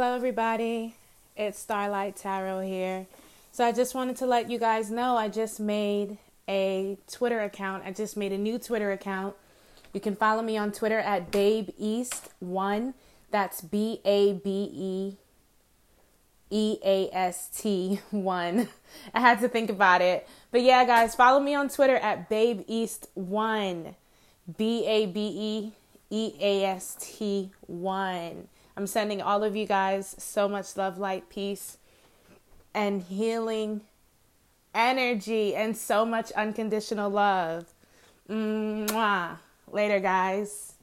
Hello everybody, it's Starlight Tarot here. So I just wanted to let you guys know I just made a Twitter account. I just made a new Twitter account. You can follow me on Twitter at BabeEast1. That's BABEEAST1. I had to think about it. But yeah, guys, follow me on Twitter at BabeEast1. BABEEAST1. I'm sending all of you guys so much love, light, peace, and healing energy, and so much unconditional love. Mwah. Later, guys.